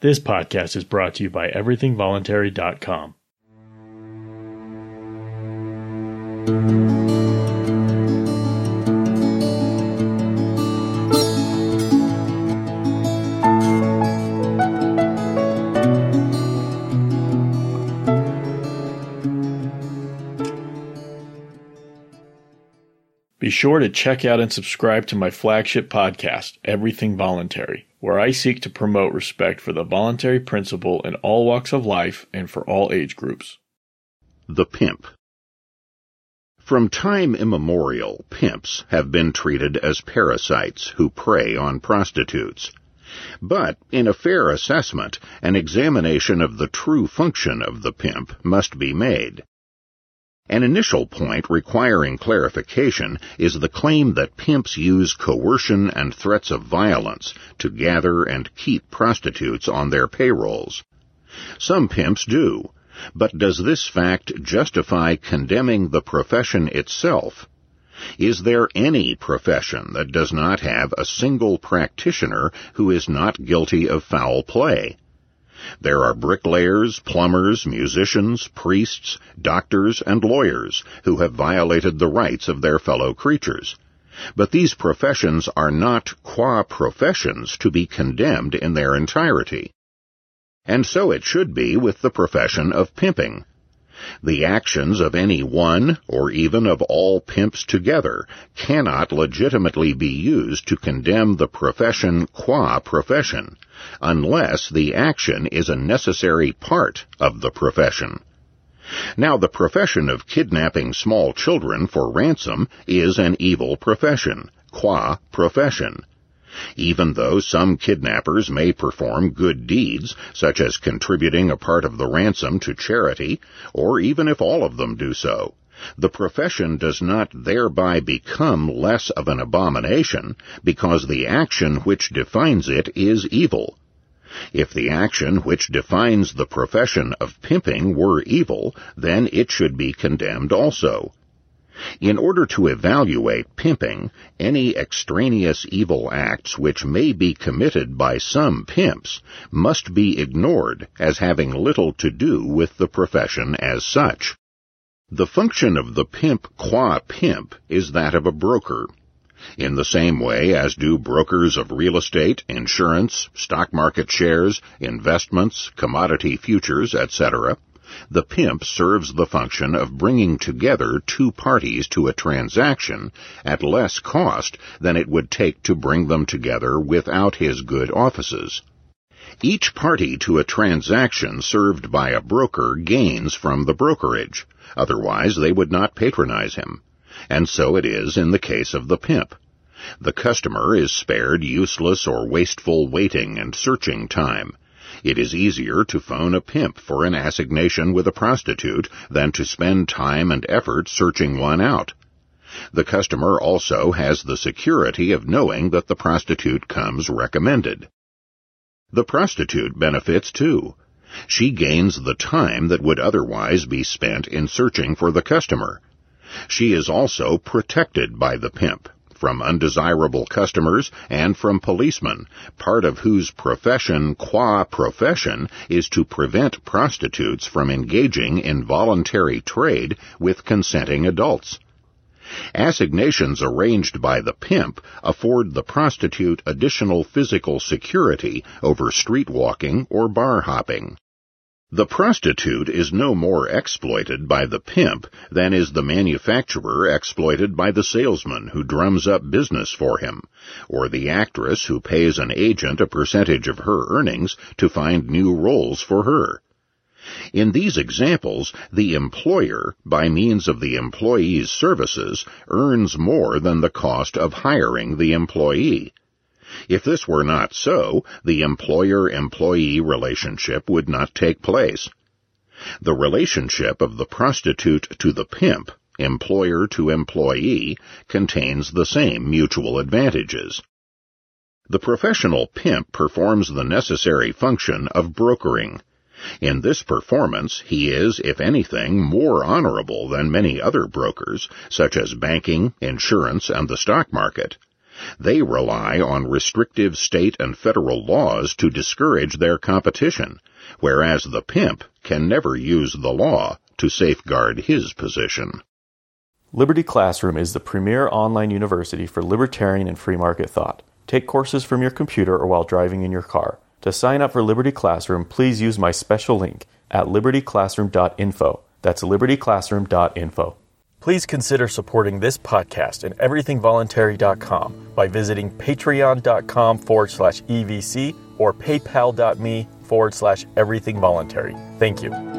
This podcast is brought to you by EverythingVoluntary.com. Be sure to check out and subscribe to my flagship podcast, Everything Voluntary, where I seek to promote respect for the voluntary principle in all walks of life and for all age groups. The pimp. From time immemorial, pimps have been treated as parasites who prey on prostitutes. But, in a fair assessment, an examination of the true function of the pimp must be made. An initial point requiring clarification is the claim that pimps use coercion and threats of violence to gather and keep prostitutes on their payrolls. Some pimps do, but does this fact justify condemning the profession itself? Is there any profession that does not have a single practitioner who is not guilty of foul play? There are bricklayers, plumbers, musicians, priests, doctors, and lawyers who have violated the rights of their fellow creatures. But these professions are not qua professions to be condemned in their entirety. And so it should be with the profession of pimping. The actions of any one, or even of all pimps together, cannot legitimately be used to condemn the profession qua profession, unless the action is a necessary part of the profession. Now, the profession of kidnapping small children for ransom is an evil profession, qua profession. Even though some kidnappers may perform good deeds, such as contributing a part of the ransom to charity, or even if all of them do so, the profession does not thereby become less of an abomination because the action which defines it is evil. If the action which defines the profession of pimping were evil, then it should be condemned also. In order to evaluate pimping, any extraneous evil acts which may be committed by some pimps must be ignored as having little to do with the profession as such. The function of the pimp qua pimp is that of a broker, in the same way as do brokers of real estate, insurance, stock market shares, investments, commodity futures, etc. The pimp serves the function of bringing together two parties to a transaction at less cost than it would take to bring them together without his good offices. Each party to a transaction served by a broker gains from the brokerage, otherwise they would not patronize him, and so it is in the case of the pimp. The customer is spared useless or wasteful waiting and searching time. It is easier to phone a pimp for an assignation with a prostitute than to spend time and effort searching one out. The customer also has the security of knowing that the prostitute comes recommended. The prostitute benefits too. She gains the time that would otherwise be spent in searching for the customer. She is also protected by the pimp from undesirable customers, and from policemen, part of whose profession qua profession is to prevent prostitutes from engaging in voluntary trade with consenting adults. Assignations arranged by the pimp afford the prostitute additional physical security over street walking or bar hopping. The prostitute is no more exploited by the pimp than is the manufacturer exploited by the salesman who drums up business for him, or the actress who pays an agent a percentage of her earnings to find new roles for her. In these examples, the employer, by means of the employee's services, earns more than the cost of hiring the employee. If this were not so, the employer-employee relationship would not take place. The relationship of the prostitute to the pimp, employer to employee, contains the same mutual advantages. The professional pimp performs the necessary function of brokering. In this performance, he is, if anything, more honorable than many other brokers, such as banking, insurance, and the stock market. They rely on restrictive state and federal laws to discourage their competition, whereas the pimp can never use the law to safeguard his position. Liberty Classroom is the premier online university for libertarian and free market thought. Take courses from your computer or while driving in your car. To sign up for Liberty Classroom, please use my special link at libertyclassroom.info. That's libertyclassroom.info. Please consider supporting this podcast and everythingvoluntary.com by visiting patreon.com/EVC or paypal.me/everythingvoluntary. Thank you.